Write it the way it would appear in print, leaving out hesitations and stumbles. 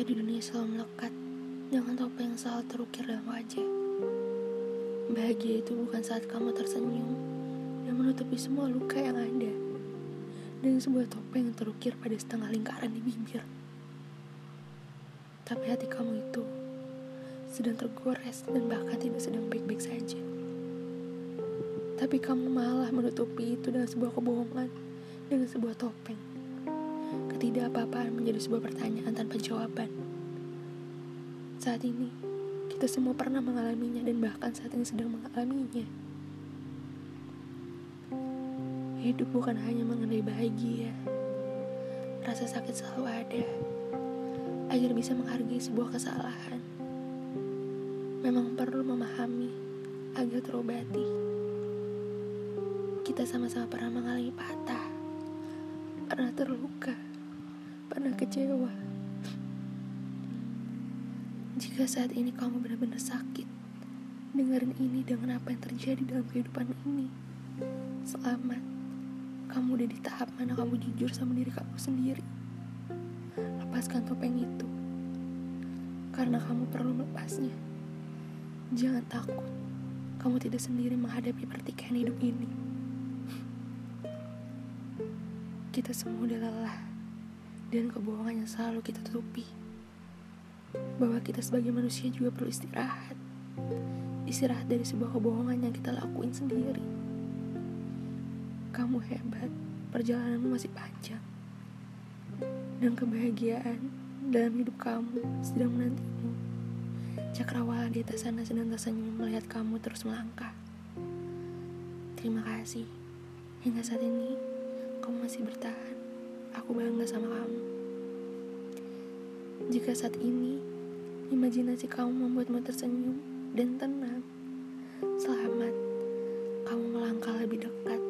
kita di dunia selalu melekat dengan topeng yang selalu terukir dalam wajah. Bahagia itu bukan saat kamu tersenyum dan menutupi semua luka yang ada, dan sebuah topeng yang terukir pada setengah lingkaran di bibir. Tapi hati kamu itu sedang tergores dan bahkan tidak sedang baik-baik saja. Tapi kamu malah menutupi itu dengan sebuah kebohongan, dengan sebuah topeng. Ketidakapa-apaan menjadi sebuah pertanyaan tanpa jawaban. Saat ini, kita semua pernah mengalaminya dan bahkan saat ini sedang mengalaminya. Hidup bukan hanya mengenai bahagia. Rasa sakit selalu ada, agar bisa menghargai sebuah kesalahan. Memang perlu memahami agar terobati. Kita sama-sama pernah mengalami patah, pernah terluka, pernah kecewa. Jika saat ini kamu benar-benar sakit, dengerin ini dengan apa yang terjadi dalam kehidupan ini. Selamat, kamu udah di tahap mana kamu jujur sama diri kamu sendiri. Lepaskan topeng itu, karena kamu perlu melepasnya. Jangan takut, kamu tidak sendiri menghadapi pertikaian hidup ini. Kita semua udah lelah dan kebohongan yang selalu kita tutupi. Bahwa kita sebagai manusia juga perlu istirahat. Istirahat dari sebuah kebohongan yang kita lakuin sendiri. Kamu hebat, perjalananmu masih panjang. Dan kebahagiaan dalam hidup kamu sedang menantimu. Cakrawala di atas sana sedang tersenyum melihat kamu terus melangkah. Terima kasih. Hingga saat ini, kamu masih bertahan. Aku bangga sama kamu. Jika saat ini imajinasi kamu membuatmu tersenyum dan tenang, selamat, kamu melangkah lebih dekat